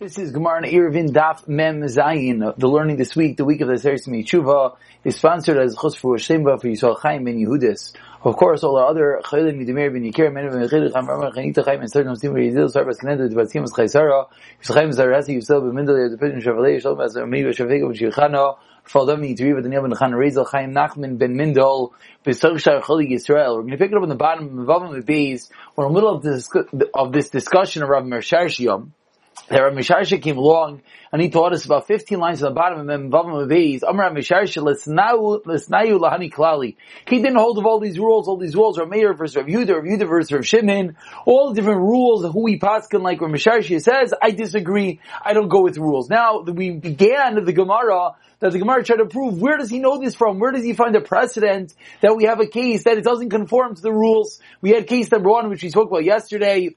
This is Gemara Irvin Daf Mem Zayin. The learning this week, the week of the Seres Mi'Tshuva, is sponsored as Chos for Shemba for Yisrael Chaim and Yehudis. Of course, all our other Chaylin Midimir ben Yikir, Men of Mechid, Chamram, Chanita Chaim, and Sergam Sim, Yizil, Sarvas Nended, Vatzim, Chaisara, Yisrael Chaim, Zarasi, Yisrael, Bemindel, Yadapit, Shavalei, Shalom, Azamiv, Shavik, Shichano, Faldami, Tariva, Daniel, Ben Chan, Rezel, Chaim, Nachman, Ben Mindel, Besog, Shar, Choli, Yisrael. We're going to pick it up on the bottom of the base. We're in the middle of this discussion of Rav Mesharshiya. That Rav Mesharshiya came along and he taught us about 15 lines on the bottom of Mem Vavam Beis. Amar Rav Mesharshiya, lesnayu lahani klali. He didn't hold of all these rules. Rav Meir versus Rav Yehuda versus Rav Shimon. All the different rules of who we paskin, like Rav Mesharshiya says, I disagree. I don't go with rules. Now we began the Gemara. That the Gemara tried to prove, where does he know this from? Where does he find a precedent that we have a case that it doesn't conform to the rules? We had case number 1, which we spoke about yesterday,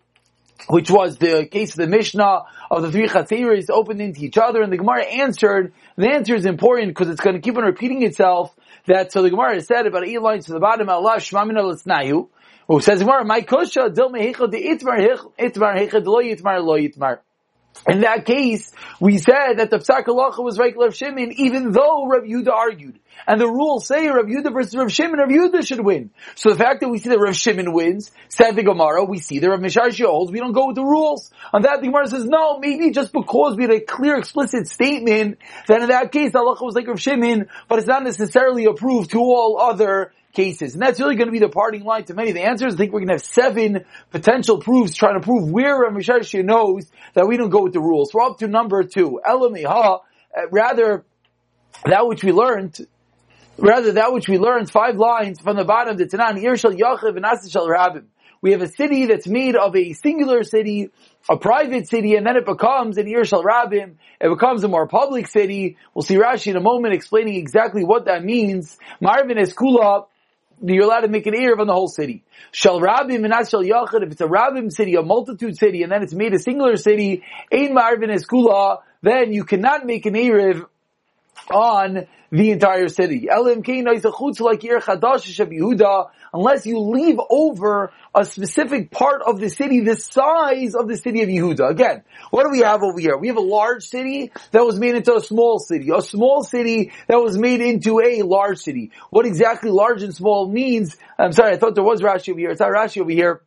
which was the case of the Mishnah of the three Chatziris opened into each other, and the Gemara answered. The answer is important because it's going to keep on repeating itself. That so the Gemara said about 8 lines to the bottom. Allah Shmamin al-Snayu, who says Gemara, my kosha dil mehechad de itmar hechad lo yitmar lo yitmar. In that case, we said that the Psak Halacha was right Rav Shimon, even though Rav Yehuda argued. And the rules say Rav Yehuda versus Rav Shimon, Rav Yehuda should win. So the fact that we see that Rav Shimon wins, said the Gemara, we see that Rav Mesharshiya holds, we don't go with the rules. On that, the Gemara says, no, maybe just because we had a clear, explicit statement, then in that case, the Halacha was like Rav Shimon, but it's not necessarily approved to all other cases. And that's really going to be the parting line to many of the answers. I think we're going to have 7 potential proofs trying to prove where Rav Mesharshiya knows that we don't go with the rules. We're up to number 2. Elamiha, rather that which we learned 5 lines from the bottom of the Tanan, Ir shel Yachiv and Asi shel Rabim. We have a city that's made of a singular city, a private city, and then it becomes an Ir shel Rabim. It becomes a more public city. We'll see Rashi in a moment explaining exactly what that means. Marvin is Kula. You're allowed to make an Erev on the whole city. Shel Rabim and not Shel Yachid. If it's a Rabim city, a multitude city, and then it's made a singular city, Ein Ma'arvin Eskula, then you cannot make an Erev on the entire city. Unless you leave over a specific part of the city, the size of the city of Yehuda. Again, what do we have over here? We have a large city that was made into a small city that was made into a large city. What exactly large and small means? I'm sorry, I thought there was Rashi over here. It's not Rashi over here.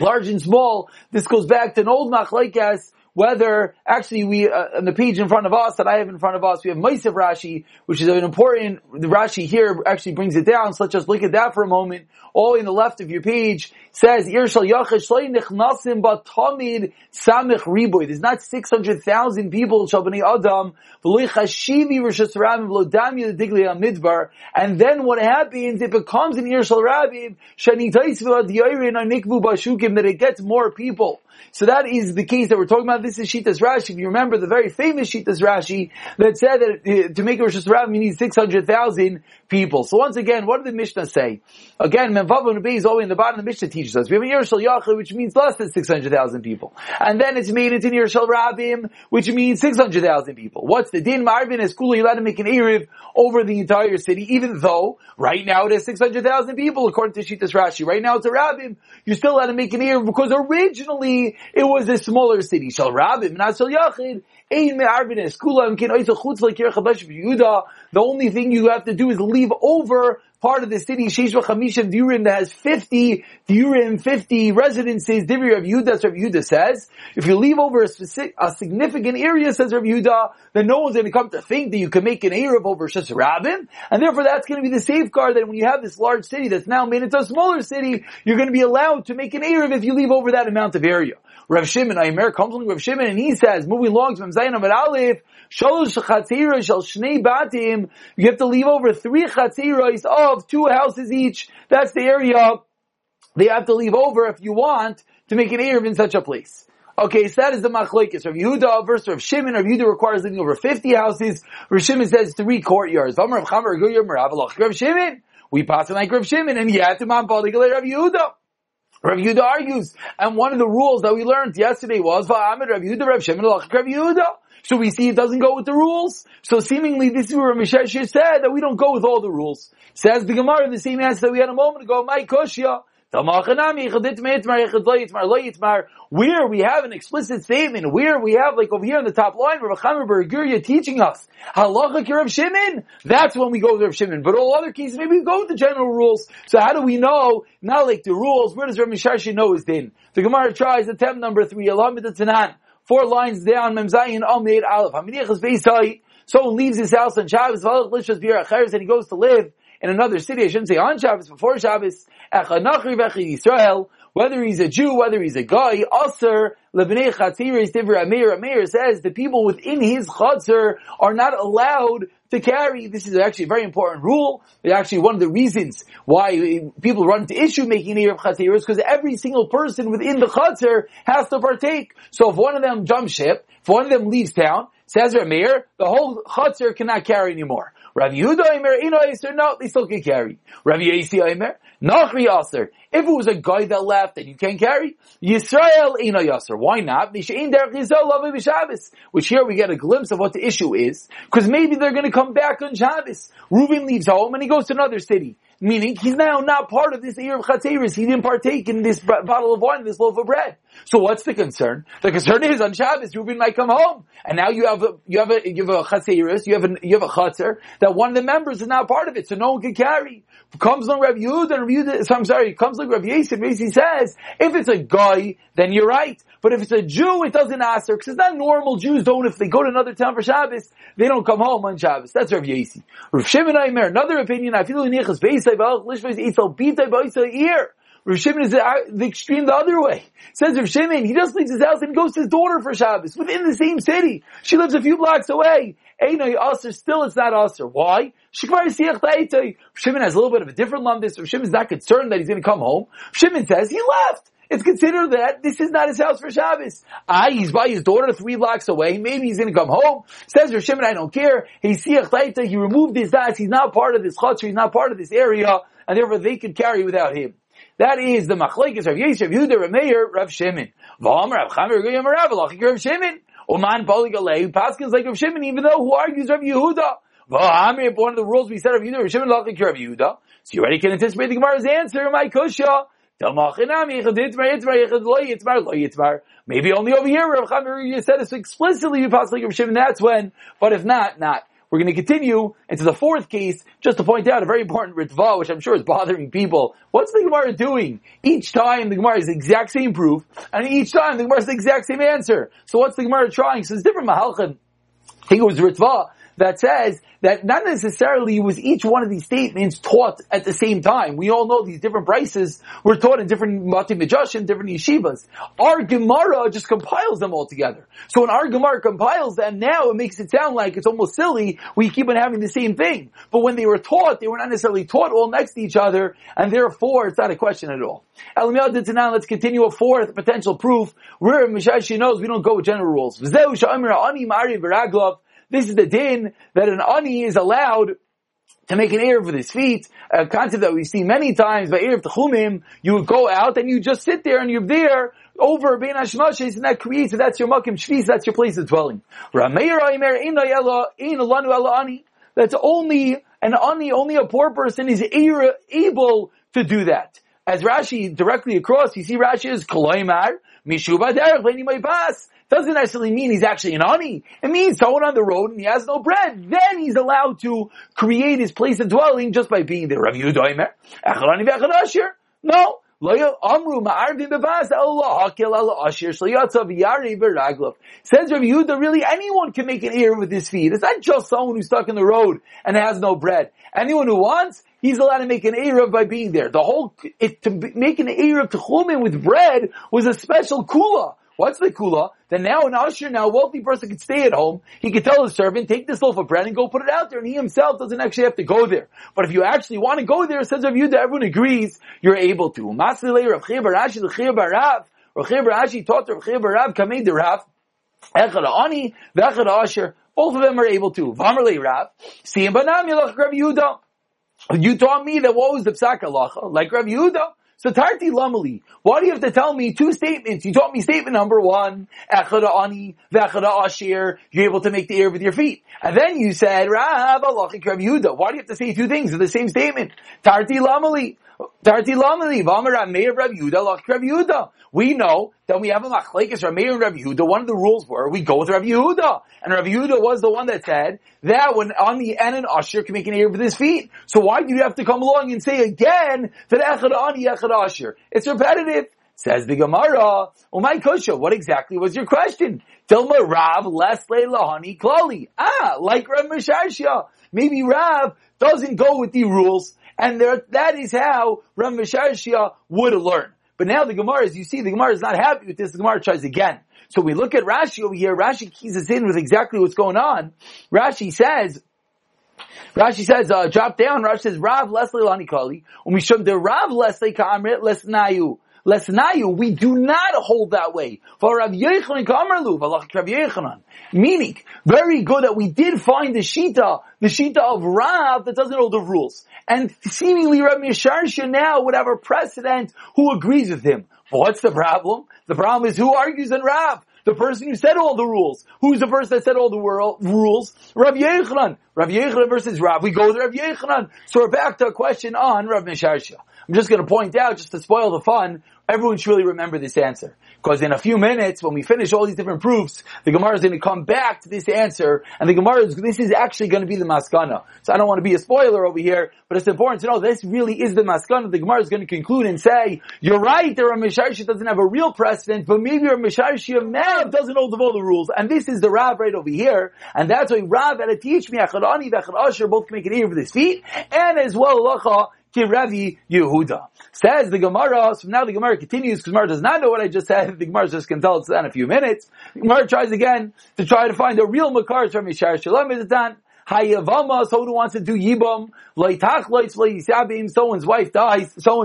Large and small, this goes back to an old Machlaikas, whether, actually on the page in front of us, that I have in front of us, we have Ma'asev Rashi, which is an important, the Rashi here actually brings it down, so let's just look at that for a moment. All in the left of your page says, Ir shel Yachid shloi nichnasim batamid samich riboy. There's not 600,000 people in Shel Bnei Adam, v'loi chashivi rishos rabim v'lo damya digli amidbar, and then what happens, it becomes an Ir shel Rabim, shenitayis v'adiyayrin anikvu bashukim, that it gets more people. So that is the case that we're talking about. This is Shitas Rashi. If you remember the very famous Shitas Rashi that said that to make a Rishus Rabbim you need 600,000 people. So once again, what did the Mishnah say? Again, Menvav Nubei is always in the bottom. The Mishnah teaches us. We have an Ir shel Yachid, which means less than 600,000 people. And then it's made into an Ir shel Rabbim, which means 600,000 people. What's the Din? Ma'arvin Eskula, you're allowed to make an Erev over the entire city, even though right now it has 600,000 people, according to Shitas Rashi. Right now it's a Rabbim. You're still allowed to make an Erev because originally it was a smaller city. The only thing you have to do is leave over part of the city, Sheish v'Chamishim Diurim, that has 50 residences, Divri Rav Yehuda, as Rav Yehuda says. If you leave over a significant area, says Rav Yehuda, then no one's going to come to think that you can make an Erev over Sheshes Rabim, and therefore that's going to be the safeguard that when you have this large city that's now made into a smaller city, you're going to be allowed to make an Erev if you leave over that amount of area. Rav Shimon, Aymer comes along Rav Shimon, and he says, moving along to Mem Zayin Amud Aleph, Shalosh Chatziros Shel Shnei Batim, you have to leave over 3 Chatziros of 2 houses each. That's the area they have to leave over if you want to make an Erev in such a place. Okay, so that is the Machlokes. Rav Yehuda versus Rav Shimon. Rav Yehuda requires leaving over 50 houses. Rav Shimon says 3 courtyards. Rav Chaim bar Gurya Merav Rav Shimon. We pass it like Rav Shimon, and yet the Mount Baldigalei Rav Yehuda. Rav Yehuda argues, and one of the rules that we learned yesterday was Va'amid Rav Yehuda Rav Shimon Lachik Rav Yehuda. So we see it doesn't go with the rules. So seemingly this is where Rav Mesharshiya said that we don't go with all the rules. Says the Gemara the same answer that we had a moment ago. My Koshia, Where we have an explicit statement, where we have, like over here in the top line, Rabbi Chamer bar Gurya teaching us, halacha ki Rav Shimon, that's when we go to Rav Shimon. But all other cases, maybe we go with the general rules. So how do we know, not like the rules, where does Rav Mesharshiya know his din? The Gemara tries attempt number 3, Alam Tanan, 4 lines down, Mem Zayin, Amid Aleph. Hamidiyachas Beisai, someone leaves his house on Shabbos, Valach Lishas Bir Acheres, and he goes to live in another city, I shouldn't say on Shabbos, before Shabbos, Echanachri Vechi Yisrael, whether he's a Jew, whether he's a guy, Aser, Lebnei Chatziris, Divra Meir, Meir says the people within his Chatzir are not allowed to carry. This is actually a very important rule. It's actually one of the reasons why people run into issue making an Erev Chatzir is because every single person within the Chatzir has to partake. So if one of them jumps ship, if one of them leaves town, says Rav Meir, the whole Chatzir cannot carry anymore. Rav Yehuda Omer, Ino Yisr, no, they still can carry. Rav Yosi Omer, Nachri Yasser. If it was a guy that left and you can't carry, Yisrael Ino Yasser. Why not? Which here we get a glimpse of what the issue is, because maybe they're going to come back on Shabbos. Reuben leaves home and he goes to another city. Meaning, he's now not part of this Erev Chatzeiros. He didn't partake in this bottle of wine, this loaf of bread. So what's the concern? The concern is on Shabbos, Reuben might come home. And now you have a Chatzeiros, you have a Chatzer, that one of the members is not part of it, so no one can carry. Comes on Rav Yehuda, comes like Rav Yehesi, and Yehesi says, if it's a guy, then you're right. But if it's a Jew, it doesn't answer, because it's not normal. Jews don't, if they go to another town for Shabbos, they don't come home on Shabbos. That's Rav Yehesi. Rav Shimon Aimer, another opinion, I feel in Yechaz Beis, Rav Shimon is the extreme the other way. Says Rav Shimon, he just leaves his house and goes to his daughter for Shabbos within the same city. She lives a few blocks away. Einay Aser, still it's not Aser. Why? Rav Shimon has a little bit of a different lumbus. Rav Shimon is not concerned that he's going to come home. Rav Shimon says he left. It's considered that this is not his house for Shabbos. He's by his daughter 3 blocks away. Maybe he's going to come home. Says Rav Shimon, I don't care. He removed his das. He's not part of this chatzar. He's not part of this area. And therefore they could carry without him. That is the machlekes Rav Yosi, Rav Yehuda, Rav Meir, Rav Shimon. V'amar Rav Chamer Bar Gurya Rav Lachik Rav Shimon. Oman Bali Galei Paskins like Rav Shimon, even though who argues Rav Yehuda. V'amar, one of the rules we said Rav Yehuda, Rav Shimon Lachik Rav Yehuda. So you already can anticipate the Gemara's answer. My kusha. Maybe only over here, Rav Chaim said this explicitly, possibly Rav Shimon, that's when, but if not, not. We're going to continue into the 4th case, just to point out a very important ritva, which I'm sure is bothering people. What's the Gemara doing? Each time the Gemara is the exact same proof, and each time the Gemara is the exact same answer. So what's the Gemara trying? So it's different mahalchim. I think it was ritva that says that not necessarily was each one of these statements taught at the same time. We all know these different brises were taught in different mati midrashim, different yeshivas. Our Gemara just compiles them all together. So when our Gemara compiles them now, it makes it sound like it's almost silly. We keep on having the same thing. But when they were taught, they were not necessarily taught all next to each other, and therefore it's not a question at all. Let's continue a 4th potential proof. Where Mesharshiya knows we don't go with general rules. This is the din that an ani is allowed to make an erev with his feet, a concept that we see many times by erev techumim. You would go out and you just sit there and you're there over bein hashmashes, and that creates, that's your makom shvis, that's your place of dwelling. That's only an ani, only a poor person is able to do that. As Rashi directly across, you see Rashi is kolaymar mishubad derech le'nimay bas. Doesn't necessarily mean he's actually an ani. It means someone on the road and he has no bread. Then he's allowed to create his place of dwelling just by being there. Rav Yehuda Omer, Echarani v'echad asher. No. Amru ma'arvim b'vas Allah hakel al asher shlayatzav yari v'raglav. Says Rav Yehuda, really anyone can make an erev with his feet. It's not just someone who's stuck in the road and has no bread. Anyone who wants, he's allowed to make an erev by being there. The whole, to make an erev techumen with bread was a special kula. What's the kula? Then now an usher, now a wealthy person can stay at home. He can tell his servant, take this loaf of bread and go put it out there. And he himself doesn't actually have to go there. But if you actually want to go there, says Rav Yehuda, everyone agrees, you're able to. Maslilei Rav Chaim bar Ashi, Rav Chaim bar Rav. Rav Chaim bar Ashi taught Rav Chaim bar Rav, Kamei de Rav. Echad ha'ani, v'echad ha'asher. Both of them are able to. V'amarlei Rav. Siyim banam yalach Rav Yehuda. You taught me that what was the psak halacha? Like Rav Yehuda. So tarti lamali, why do you have to tell me 2 statements? You taught me statement number 1, echad ani v'echad asher, you're able to make the air with your feet. And then you said, Rav, Allah, Rav Yehuda. Why do you have to say 2 things in the same statement? Tarti lamali. We know that we have a machlekes Rav Meir and Rav Yehuda. One of the rules were we go with Rav Yehuda, and Rav Yehuda was the one that said that when on the end an usher can make an eruv with his feet. So why do you have to come along and say again that echad ani echad asher? It's repetitive. Says the Gemara, Umay Kosha, what exactly was your question? Dilma Rav Lesle Lahani Klali. Like Rav Mesharshiya. Maybe Rav doesn't go with the rules, and that is how Rav Mesharshiya would learn. But now the Gemara, as you see, the Gemara is not happy with this. The Gemara tries again. So we look at Rashi over here. Rashi keys us in with exactly what's going on. Rashi says, drop down. Rashi says, Rav Lesle Lahani Klali. Umishum de Rav Lesle Kamrit Lesnayu. Lesnayu, we do not hold that way. For Rabbi Yochanan Kamarlu, Valach Rabbi Yochanan. Meaning, very good that we did find the Shita of Rav that doesn't hold the rules. And seemingly Rabbi Mesharshiya now would have a precedent who agrees with him. But what's the problem? The problem is who argues in Rav? The person who said all the rules. Who's the person that said all the rules? Rav Yechanan. Rav Yechanan versus Rav. We go with Rav Yechanan. So we're back to a question on Rav Mesharshiya. I'm just going to point out, just to spoil the fun, everyone should really remember this answer. Because in a few minutes, when we finish all these different proofs, the Gemara is going to come back to this answer, and this is actually going to be the maskana. So I don't want to be a spoiler over here, but it's important to know this really is the maskana. The Gemara is going to conclude and say, you're right, that Rav Mesharshiya doesn't have a real precedent, but maybe Rav Mesharshiya now doesn't hold all the rules, and this is the Rav right over here, and that's why Rav had to teach me, Echad Ani and Echad Asher both can make an ear with his feet, and as well, Lacha, Ki Rabbi Yehuda. Says the Gemara, so now the Gemara continues, because Gemara does not know what I just said, the Gemara just can tell us in a few minutes. The Gemara tries again to try to find a real Makar from Yishar Shalom Yidatan, Hayavama, someone who wants to do Yibam, Laitach Laitz Laisabim, someone's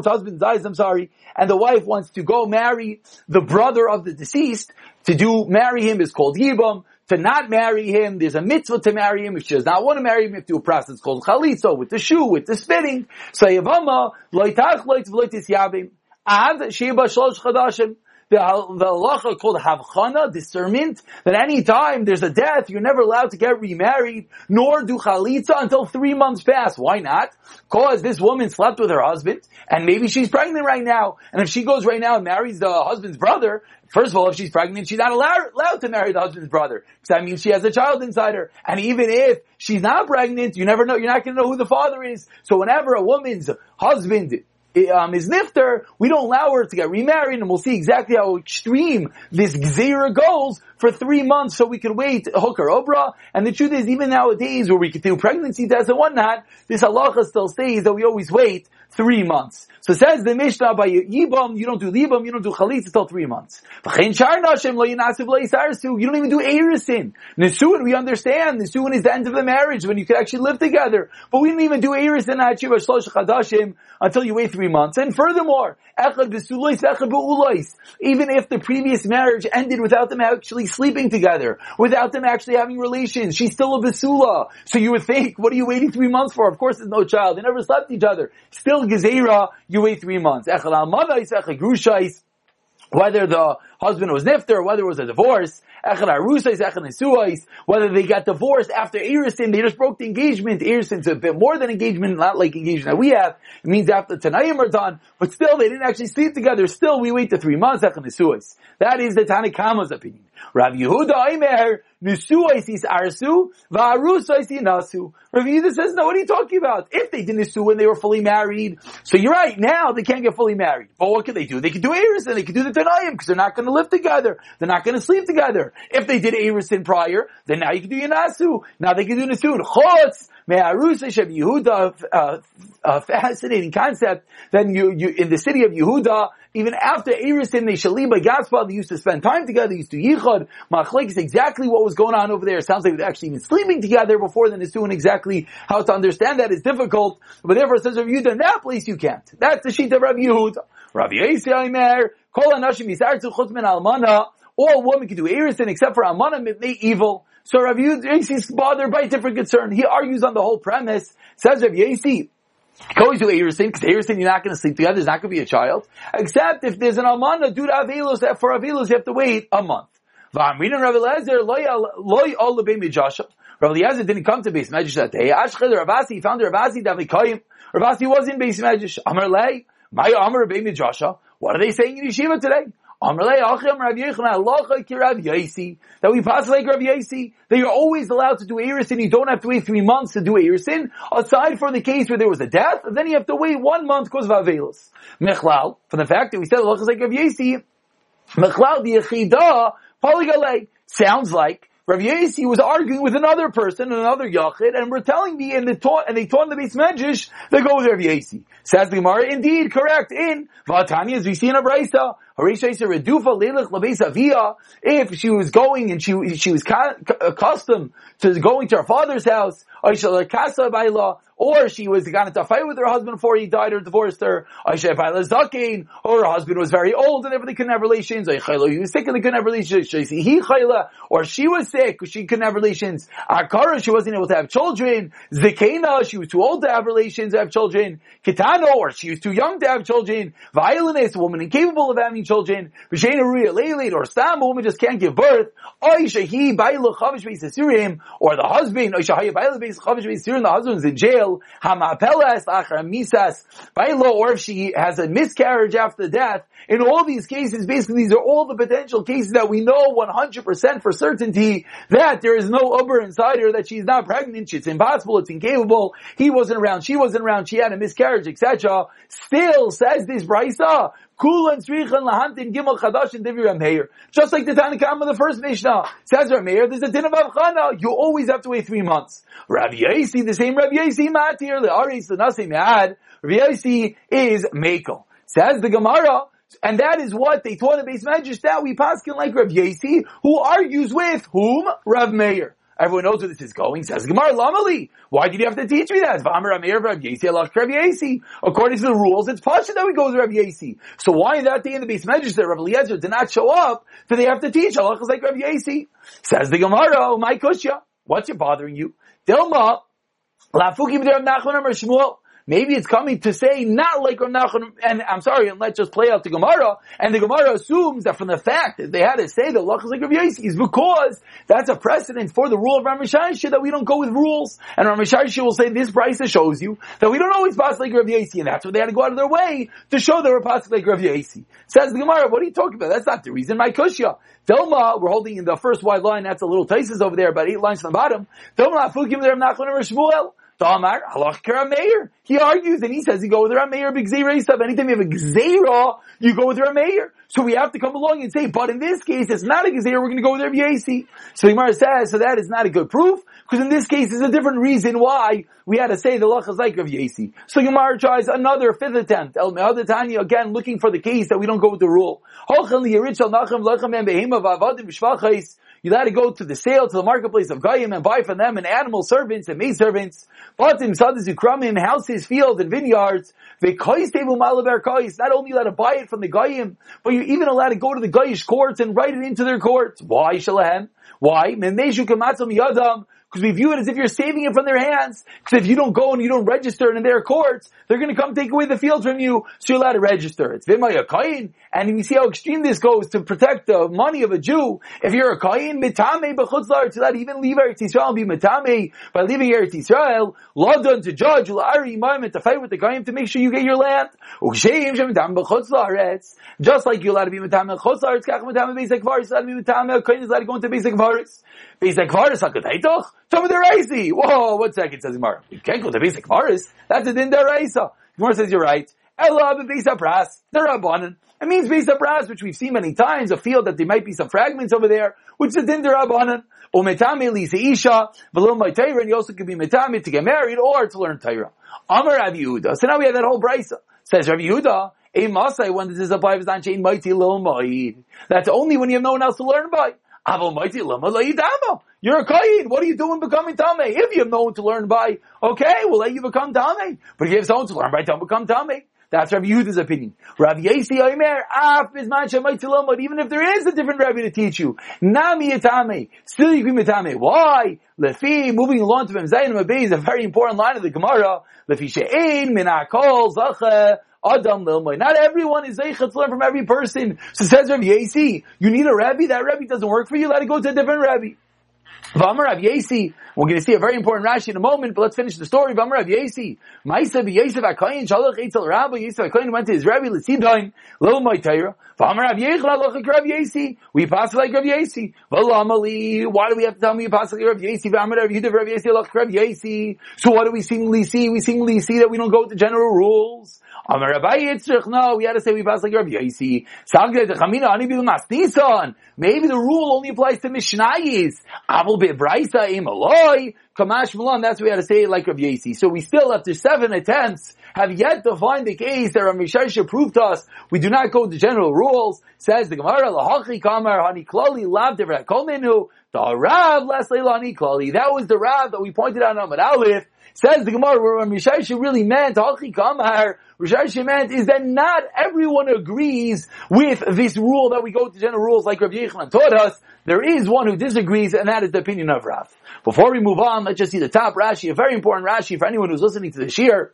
husband dies, and the wife wants to go marry the brother of the deceased, marry him is called Yibam. To not marry him, there's a mitzvah to marry him. If she does not want to marry him, if the process called chalitza, with the shoe, with the spinning. Sayavama, loitach loitz v'loitis yabim. Ad sheba shlosh chadashim. The halacha called havchana, discernment, that any time there's a death, you're never allowed to get remarried, nor do chalitza until 3 months pass. Why not? Because this woman slept with her husband, and maybe she's pregnant right now. And if she goes right now and marries the husband's brother, first of all, if she's pregnant, she's not allowed to marry the husband's brother. Because that means she has a child inside her. And even if she's not pregnant, you never know, you're not going to know who the father is. So whenever a woman's husband is nifter, we don't allow her to get remarried, and we'll see exactly how extreme this gzeira goes for 3 months, so we can wait hooker obra. And the truth is, even nowadays, where we can do pregnancy tests and whatnot, this halacha still stays that we always wait 3 months. So says the Mishnah by Yibam, you don't do Libam, you don't do Chalitz until 3 months. You don't even do Erisin. Nisuin, we understand. Nisuin is the end of the marriage when you can actually live together. But we didn't even do Erisin until you wait 3 months. And furthermore, even if the previous marriage ended without them actually sleeping together, without them actually having relations, she's still a Vesula. So you would think, what are you waiting 3 months for? Of course there's no child. They never slept with each other. Still Gezerah, you wait 3 months. Echel almanais, echel grushais, whether the husband was nifter, whether it was a divorce, echel arusais, echel nesuais, whether they got divorced after erisin, they just broke the engagement. Erisin's a bit more than engagement, not like engagement that we have. It means after Tanayim are done, but still they didn't actually sleep together. Still, we wait the 3 months, echel nesuais. That is the Tanakama's opinion. Rav Yehuda Aimer, Nisuais is Arsu, Varusais Nasu. Rav Yehuda says, no, what are you talking about? If they did Nisu when they were fully married, so you're right, now they can't get fully married. But what can they do? They can do Erisin, they can do the Tanayim, because they're not going to live together, they're not going to sleep together. If they did Erisin prior, then now you can do Yanasu, now they can do Nisu. Chotz, Me'arusai Sheb Yehuda, a fascinating concept, then you in the city of Yehuda, even after Erisin, they shalim by Gaspar, they used to spend time together, they used to yichud. Machlek is exactly what was going on over there. It sounds like they're actually even sleeping together before the Nisun. Exactly how to understand that is difficult. But therefore it says Rabbi Yehuda, in that place you can't. That's the sheet of Rabbi Yehuda. Rabbi Yehesi Aimer, Kol Anashim Yisartzu Chutz Min Almana. All women can do Erisin except for Almana Mipnei Evil. So Rabbi Yehuda is bothered by a different concern. He argues on the whole premise. Says Rabbi Yehesi, you can always do Erisin, because Erisin you're not going to sleep together, there's not going to be a child. Except if there's an Almana, due to Avelos, for Avelos you have to wait a month. Rav Leizer, Rav Leizer didn't come to Beis Medrash that day. Ashchad Ravasi, he found Ravasi Davikoyim. Ravasi was in Beis Medrash. Amar Lei, my Amar Beim Joshua. What are they saying in Yeshiva today? Amar Lei, Achim Rav Yochanan, Locha ki Rav Yehesi. That we pass like Rav Yehesi. That you're always allowed to do Erisin. You don't have to wait 3 months to do Erisin. Aside from the case where there was a death, and then you have to wait 1 month because of Avelos. Mechlal, from the fact that we said Locha is like Rav Yehesi, Mechlal the Yechidah, Poligalei. Sounds like Rav Yosi was arguing with another person, another Yachid, and we're telling me, and they taught the Beis Medrash, they go with Rav Yosi. Says the Gemara, indeed, correct, in Vatani, as we see in Abraisa, if she was going and she was accustomed to going to her father's house, or she was got into a fight with her husband before he died or divorced her, or her husband was very old and everybody couldn't have relations, or he was sick and they couldn't have relations, or she was sick, she couldn't have relations, Akara, she wasn't able to have children, Zekena, she was too old to have relations, to have children, Kitano, or she was too young to have children, Violinist, a woman incapable of having children, or Sam, a woman just can't give birth, or the husband, the husband's in jail, or if she has a miscarriage after death. In all these cases, basically, these are all the potential cases that we know 100% for certainty that there is no uber inside her, that she's not pregnant, it's impossible, it's incapable, he wasn't around, she wasn't around, she had a miscarriage, etc. Still, says this Braisa, just like the Tanakhama of the first Mishnah, says Rav Meir, there's a din of Avchana. You always have to wait 3 months. Rav Yosi, the same Rav Yosi, Matir le'aris l'nasi me'ad. Rav Yosi is Mekel. Says the Gemara, and that is what they taught in Beis Medrash, that we paskin like Rav Yosi, who argues with whom? Rav Meir. Everyone knows where this is going. Says Gemara, Lamali, why did you have to teach me that? According to the rules, it's Pasha that we go with Rav Yehuda. So why that day in the Beis Medrash that Rav Leizer did not show up, did they have to teach? Allah is like Rav Yehuda. Says the Gemara, my Kushya, what's bothering you? Dilma, Lafuki b'Rav Nachman or Shmuel. Maybe it's coming to say not like Rav Nachman, and I'm sorry, and let's just play out the Gemara, and the Gemara assumes that from the fact that they had to say that Lach is like Rav Yosi is because that's a precedent for the rule of Rav Mesharshiya that we don't go with rules, and Rav Mesharshiya will say this Brisa shows you that we don't always pass like Rav Yosi, and that's why they had to go out of their way to show that we're passing like Rav Yosi. Says the Gemara, what are you talking about? That's not the reason, my Kushya. Delma, we're holding in the first wide line, that's a little Taisis over there, about 8 lines from the bottom. Delma, Fukim Rav Nachman or Shmuel. Damar, halach k'Rav Meir. He argues and he says you go with Rav Meir, big Gzeira stuff. Anytime you have a Gzeira, you go with Rav Meir. So we have to come along and say, but in this case, it's not a Gzeira, we're going to go with Rav Yehuda. So the Gemara says, so that is not a good proof, because in this case, there's a different reason why we had to say the halach is like Rav Yehuda. So the Gemara tries another 5th attempt. El Me'ad Tanya, again, looking for the case that we don't go with the rule. You had to go to the sale, to the marketplace of Goyim, and buy from them and animal servants and maid servants, batim, sadis, ukramim, houses, fields, and vineyards. Not only allowed to buy it from the Goyim, but you're even allowed to go to the Goyish courts and write it into their courts. Why, Shalahem? Why? Because we view it as if you're saving it from their hands. Because if you don't go and you don't register it in their courts, they're going to come take away the fields from you, so you're allowed to register. It's Vimaya Kayin. And we see how extreme this goes to protect the money of a Jew. If you're a Kayin, Mitame B'chutzlar, it's allowed even leave Eretz Yisrael and be Mitame by leaving Eretz Yisrael. Ladon to judge, Ula'ari Imam, to fight with the Kayin to make sure you get your land. Just like you're allowed to be Mitame B'chutzlar, it's Kach Mitame B'Sek Varis, allowed to be Mitame, Kayin is allowed to go into B'Sek Varis. B'Sek Varis, HaKadaitoch. Tov deraisi. Whoa, 1 second, says Gemara. You can't go to basic Maris. That's a din deraisa. Gemara says you're right. Ela b'beisa pras. They're rabbanan. It means beisa pras, which we've seen many times. A field that there might be some fragments over there, which is a din derabanan. O metame liseisha v'lo my Torah, and you also could be metame to get married or to learn Torah. Amar Rav Yehuda. So now we have that whole brisa. Says Rav Yehuda, a masai when this is applied is unchained mighty lo ma'id. That's only when you have no one else to learn by. You're a Kayin. What are you doing becoming Tameh? If you have no one to learn by, okay, we'll let you become Tameh. But if you have someone to learn by, don't become Tameh. That's Rabbi Yehuda's opinion. Rav Yosi Omer, even if there is a different Rabbi to teach you, Nami Yitame, still you can be Tameh. Why? Lefi, moving along to Mem Zayin Mabey is a very important line of the Gemara. Lefi she'ein min hakol zache. Not everyone is zeichet to learn from every person. So says Rav Yosi, you need a Rabbi? That Rabbi doesn't work for you? Let it go to a different Rabbi. V'amar Rav Yehesi, we're going to see a very important Rashi in a moment, but let's finish the story. V'amar Rav Yehesi, Ma'isa B'Yisav Akolin, Shalach Eitzel Raba Yisav Akolin went to his Rebbe, L'Sidhain, Lo Moitayra. V'amar Rav Yehesi, L'Alochak Rav Yehesi, we pass like Rav Yehesi. V'lamali, why do we have to tell me you pass like Rav Yehesi? V'amar Rav Yehuda, Rav Yehesi, L'Alochak Rav Yehesi. So what do we singly see? We singly see that we don't go with the general rules. Amar Rabbi Yitzchok, no, we had to say we pass like Rav Yehesi. Sagdei Dechamina, Ani Bil Masnisan. Maybe the rule only applies to Mishnayis. Avol Bebraisa Im Aloi Kamash Malan. That's what we had to say, like Rav Yosi. So we still, after 7 attempts, have yet to find the case that Rav Mesharshiya proved to us. We do not go to general rules. Says the Gemara, Lahachi Kamar Hani Klali Lav Devrat Kol Minu. The Rav Leslie Lani Klali. That was the Rav that we pointed out on Amud Aleph. Says the Gemara, where Rav Mesharshiya really meant Hachi Kamar. Rishashi meant is that not everyone agrees with this rule that we go to general rules like Rabbi Yochanan taught us. There is one who disagrees, and that is the opinion of Rav. Before we move on, let's just see the top Rashi, a very important Rashi for anyone who's listening to the Shir,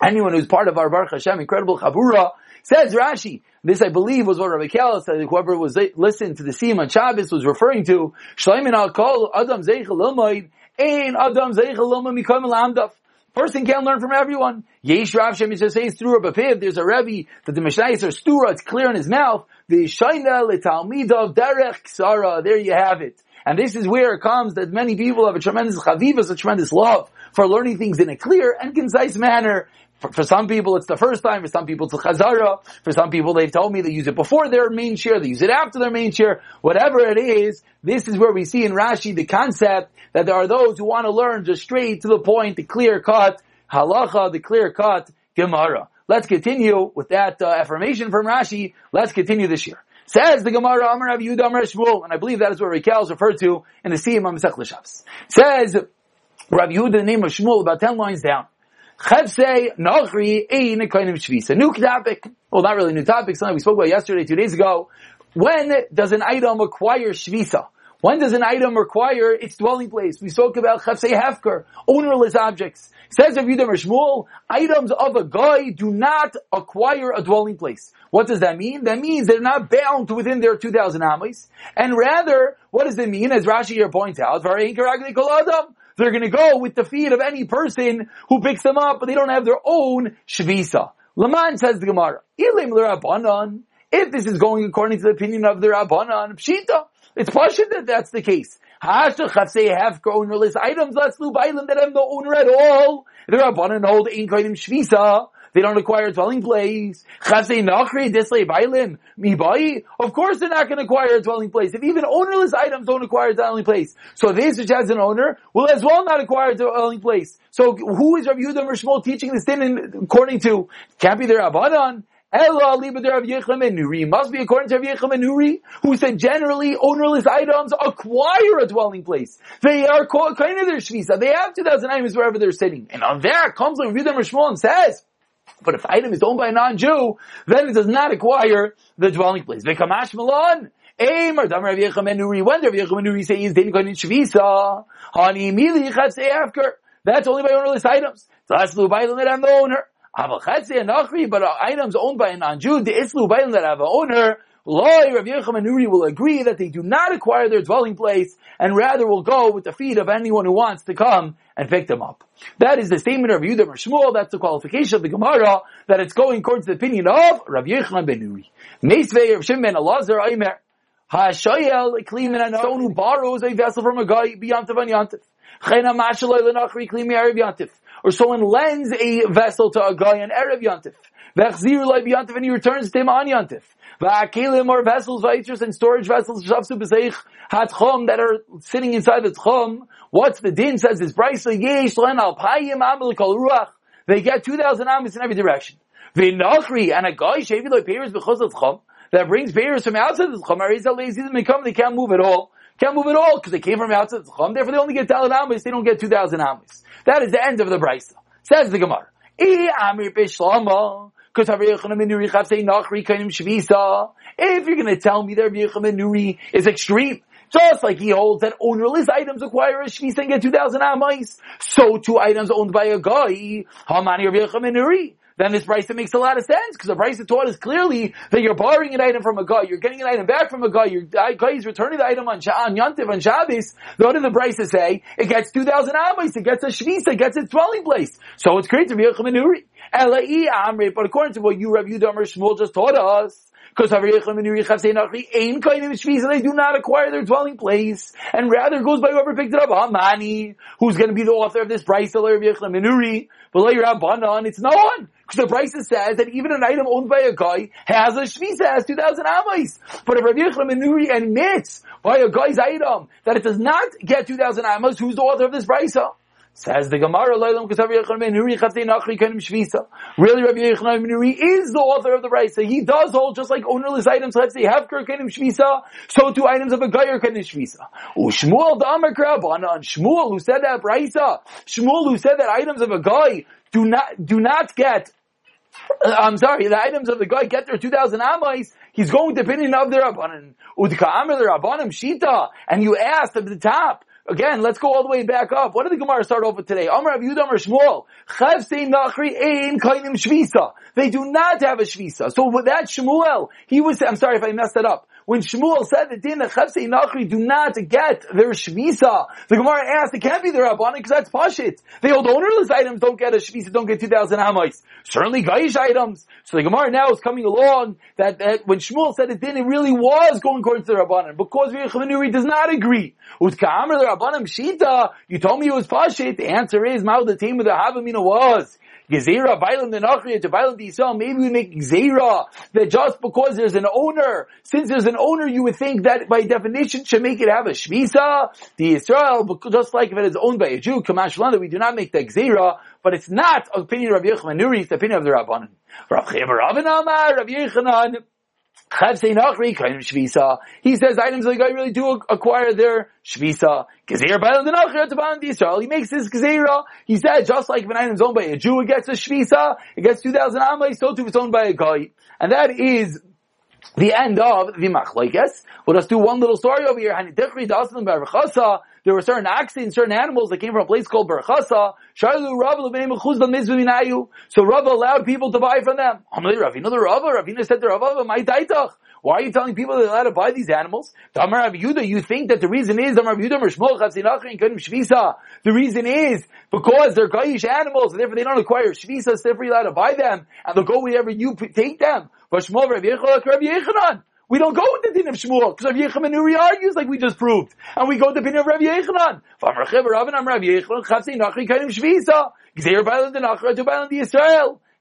anyone who's part of our Baruch Hashem incredible Chabura. Says Rashi, this I believe was what Rabbi Kel said, whoever was listening to the Siyum on Shabbos was referring to, Shleimin al-Kol Adam Zeichel Lomoid, Ein Adam Zeichel Lomoid Mikom Lamdaf. Person can learn from everyone. Yesh Rav Shem says through a Bapiv, there's a Rebbe that the Mishnayos are stura, it's clear in his mouth. The Shaina L'Talmidav Derech Ksara. There you have it. And this is where it comes that many people have a tremendous chavivas, a tremendous love for learning things in a clear and concise manner. For some people, it's the first time. For some people, it's a chazara. For some people, they've told me they use it before their main share. They use it after their main share. Whatever it is, this is where we see in Rashi the concept that there are those who want to learn just straight to the point, the clear-cut halacha, the clear-cut Gemara. Let's continue with that affirmation from Rashi. Let's continue this year. Says the Gemara, Amar Rav Yehuda, Amar Shmuel, and I believe that is what Rakel is referred to in the Siyum on Masechta Shabbos. Says Rav Yehuda, the name of Shmuel, about 10 lines down. Chevsei Nachri Ein Kainim Shvisa. New topic. Well, not really new topic. Something we spoke about yesterday, 2 days ago. When does an item acquire Shvisa? When does an item require its dwelling place? We spoke about Chevsei Hefker, ownerless objects. Says Rav Yehuda Shmuel, items of a guy do not acquire a dwelling place. What does that mean? That means they're not bound within their 2,000 amos. And rather, what does it mean? As Rashi here points out, they're going to go with the feet of any person who picks them up, but they don't have their own shvisa. Laman, says the Gemara, if this is going according to the opinion of the Rabbanan, pshita, it's pashut that that's the case. Hasha chafsei hefker ownerless items, let's lube island that have no owner at all. The Rabbanan hold in kaidim shvisa. They don't acquire a dwelling place. Of course they're not going to acquire a dwelling place. If even ownerless items don't acquire a dwelling place. So this which has an owner will as well not acquire a dwelling place. So who is Rav Yehuda Shmuel teaching this thing according to? Can't be the Rabbanan. Must be according to Rabbi Yitzchok and Nuri, who said generally ownerless items acquire a dwelling place. They are called kind of their shvisa. They have 2,000 items wherever they're sitting. And on there comes Rav Yehuda Shmuel and says, but if item is owned by a non-Jew, then it does not acquire the dwelling place. V'kamash malan, Amar Dam Rav Yechaman ben Nuri. When Rav Yechaman ben Nuri says they go in shvisa, Hani mili chatzei afker. That's only by ownerless items. So that's lubaylan that have the owner. Aval chatzei nachri, but items owned by a non-Jew, the islu baylan that have an owner. Loi Rav Yechaman ben Nuri will agree that they do not acquire their dwelling place, and rather will go with the feet of anyone who wants to come and pick them up. That is the statement of Rav Yehuda ben Shmuel. That's the qualification of the Gemara, that it's going according to the opinion of Rav Yechanan ben Nuri. Meisvei Rav Shimon ben Elazar Aimer. HaShoyel Kli Min Hanachri. Someone who borrows a vessel from a guy, B'yantif on Yantif. Chena Mashalai L'Nachri Kli Mi Erev Yantif. Or someone lends a vessel to a guy on Erev Yantif. V'achziru Lai B'yantif, and he returns to him on Yantif. V'akelim are vessels, v'aitrus, and storage vessels, Shavsu B'seich HaTchom, that are sitting inside the Tchom. What's the din? Says this Brayso Yesh Len Alpayim Amel Kol Ruach. They get 2,000 amos in every direction. V'nachri, and a guy Shevi Lai Peiris B'chos Tchom, that brings peiris from outside the Tchom. Arizal lazy them come, they can't move at all. Can't move at all because they came from outside the Tchom. Therefore, they only get 1,000 amos. They don't get 2,000 amos. That is the end of the Brayso. Says the Gemara. E Amir Peshlama. Because Rav Yechanan ben Nuri Chafsei Nachri Kainim Shvisa. If you're going to tell me that Rav Yechanan ben Nuri is extreme, just like he holds that ownerless items acquire a shvisa and get 2,000 amos, so too items owned by a guy, Hamani Rav Yechanan ben Nuri. then this brisa makes a lot of sense, because the brisa taught us clearly that you're borrowing an item from a guy, you're getting an item back from a guy, your guy is returning the item on Yantiv, on Shabbos. What did the brisa say? It gets 2,000 amos, it gets a shvisa, it gets its dwelling place. So it's great to be a Chaminuri. Elai Amri, but according to what you, Rav Yehuda or Shmuel, just taught us, because Rav Yechaman ben Nuri Chafsein Achri ain't kind of shviza, they do not acquire their dwelling place, and rather goes by whoever picked it up. Hamani, who's going to be the author of this brisa, Rav Yechaman ben Nuri, but later Rabbanan, it's no one, because the brisa says that even an item owned by a guy has a shviza, has 2,000 amos. But if Rav Yechaman ben Nuri admits by a guy's item that it does not get 2,000 amos, who's the author of this brisa? Says the Gemara, really, Rabbi Yochanan ben Nuri is the author of the brisa. He does hold, just like ownerless items, let's say, Hefker Kenim Shvisa, so too items of a Gayer Kenim Shvisa. Shmuel Damer Krabanan, Shmuel, who said that brisa, Shmuel, who said that items of a guy do not get, the items of the guy get their 2,000 amos, he's going with the opinion of the Rabbanan. Udka Amr, the Rabbanim Shita, and you asked at the top, again, let's go all the way back up. What did the Gemara start off with today? Amar Rav Yehuda Amar Shmuel. Chafsei Nachri ein kainim shvisa. They do not have a shvisa. So with that Shmuel, he was, I'm sorry if I messed that up. When Shmuel said that din Chafsei Nachri do not get their shvisa, the Gemara asked, it can't be the Rabbanan because that's pashit. They hold ownerless items, don't get a shvisa, don't get 2,000 amos. Certainly gayish items. So the Gemara now is coming along that when Shmuel said it din, it really was going according to the Rabbanan because Rav Yechaman ben Nuri does not agree. You told me it was pashit. The answer is, Ma'ud the team with the Havamina was. Gezira, Bailam the Nachriya, to Bailam the Yisrael, maybe we make Gezira, that just because there's an owner, since there's an owner, you would think that by definition should make it have a Shvisa, the Yisrael, just like if it is owned by a Jew, Kamash Landa, we do not make the Gezira, but it's not opinion of Rabbi Yochanan ben Nuri, it's the opinion of the Rabbanan. Rav Chaim Rabbi Yochanan, he says items like I really do acquire their shvisa. He makes this gzeira. He said just like if an item is owned by a Jew, it gets a shvisa, it gets 2,000 amos, so too if it's owned by a guy. And that is the end of the machlokes. We'll just do one little story over here. There were certain oxen and certain animals that came from a place called Berchasa. So Rabba allowed people to buy from them. Ravina said to Rabba, why are you telling people they're allowed to buy these animals? You think that the reason is, the reason is because they're Gayish animals and therefore they don't acquire Shvisa, so therefore you're allowed to buy them and they'll go wherever you take them. We don't go with the din of Shmuel, because Rav Yechaman ben Nuri argues like we just proved. And we go with the opinion of Rav Yechanan.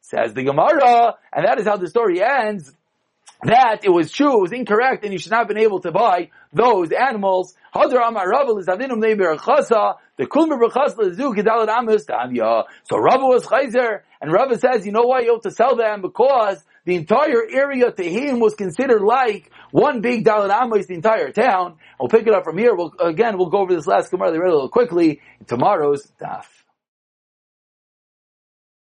Says the Gemara, and that is how the story ends, that it was true, it was incorrect, and you should not have been able to buy those animals. So Rabba was chayzer, and Rabba says, you know why you have to sell them? Because the entire area to him was considered like one big Dalad Amos, the entire town. We'll pick it up from here. We'll go over this last Gemara a little quickly in tomorrow's Daf.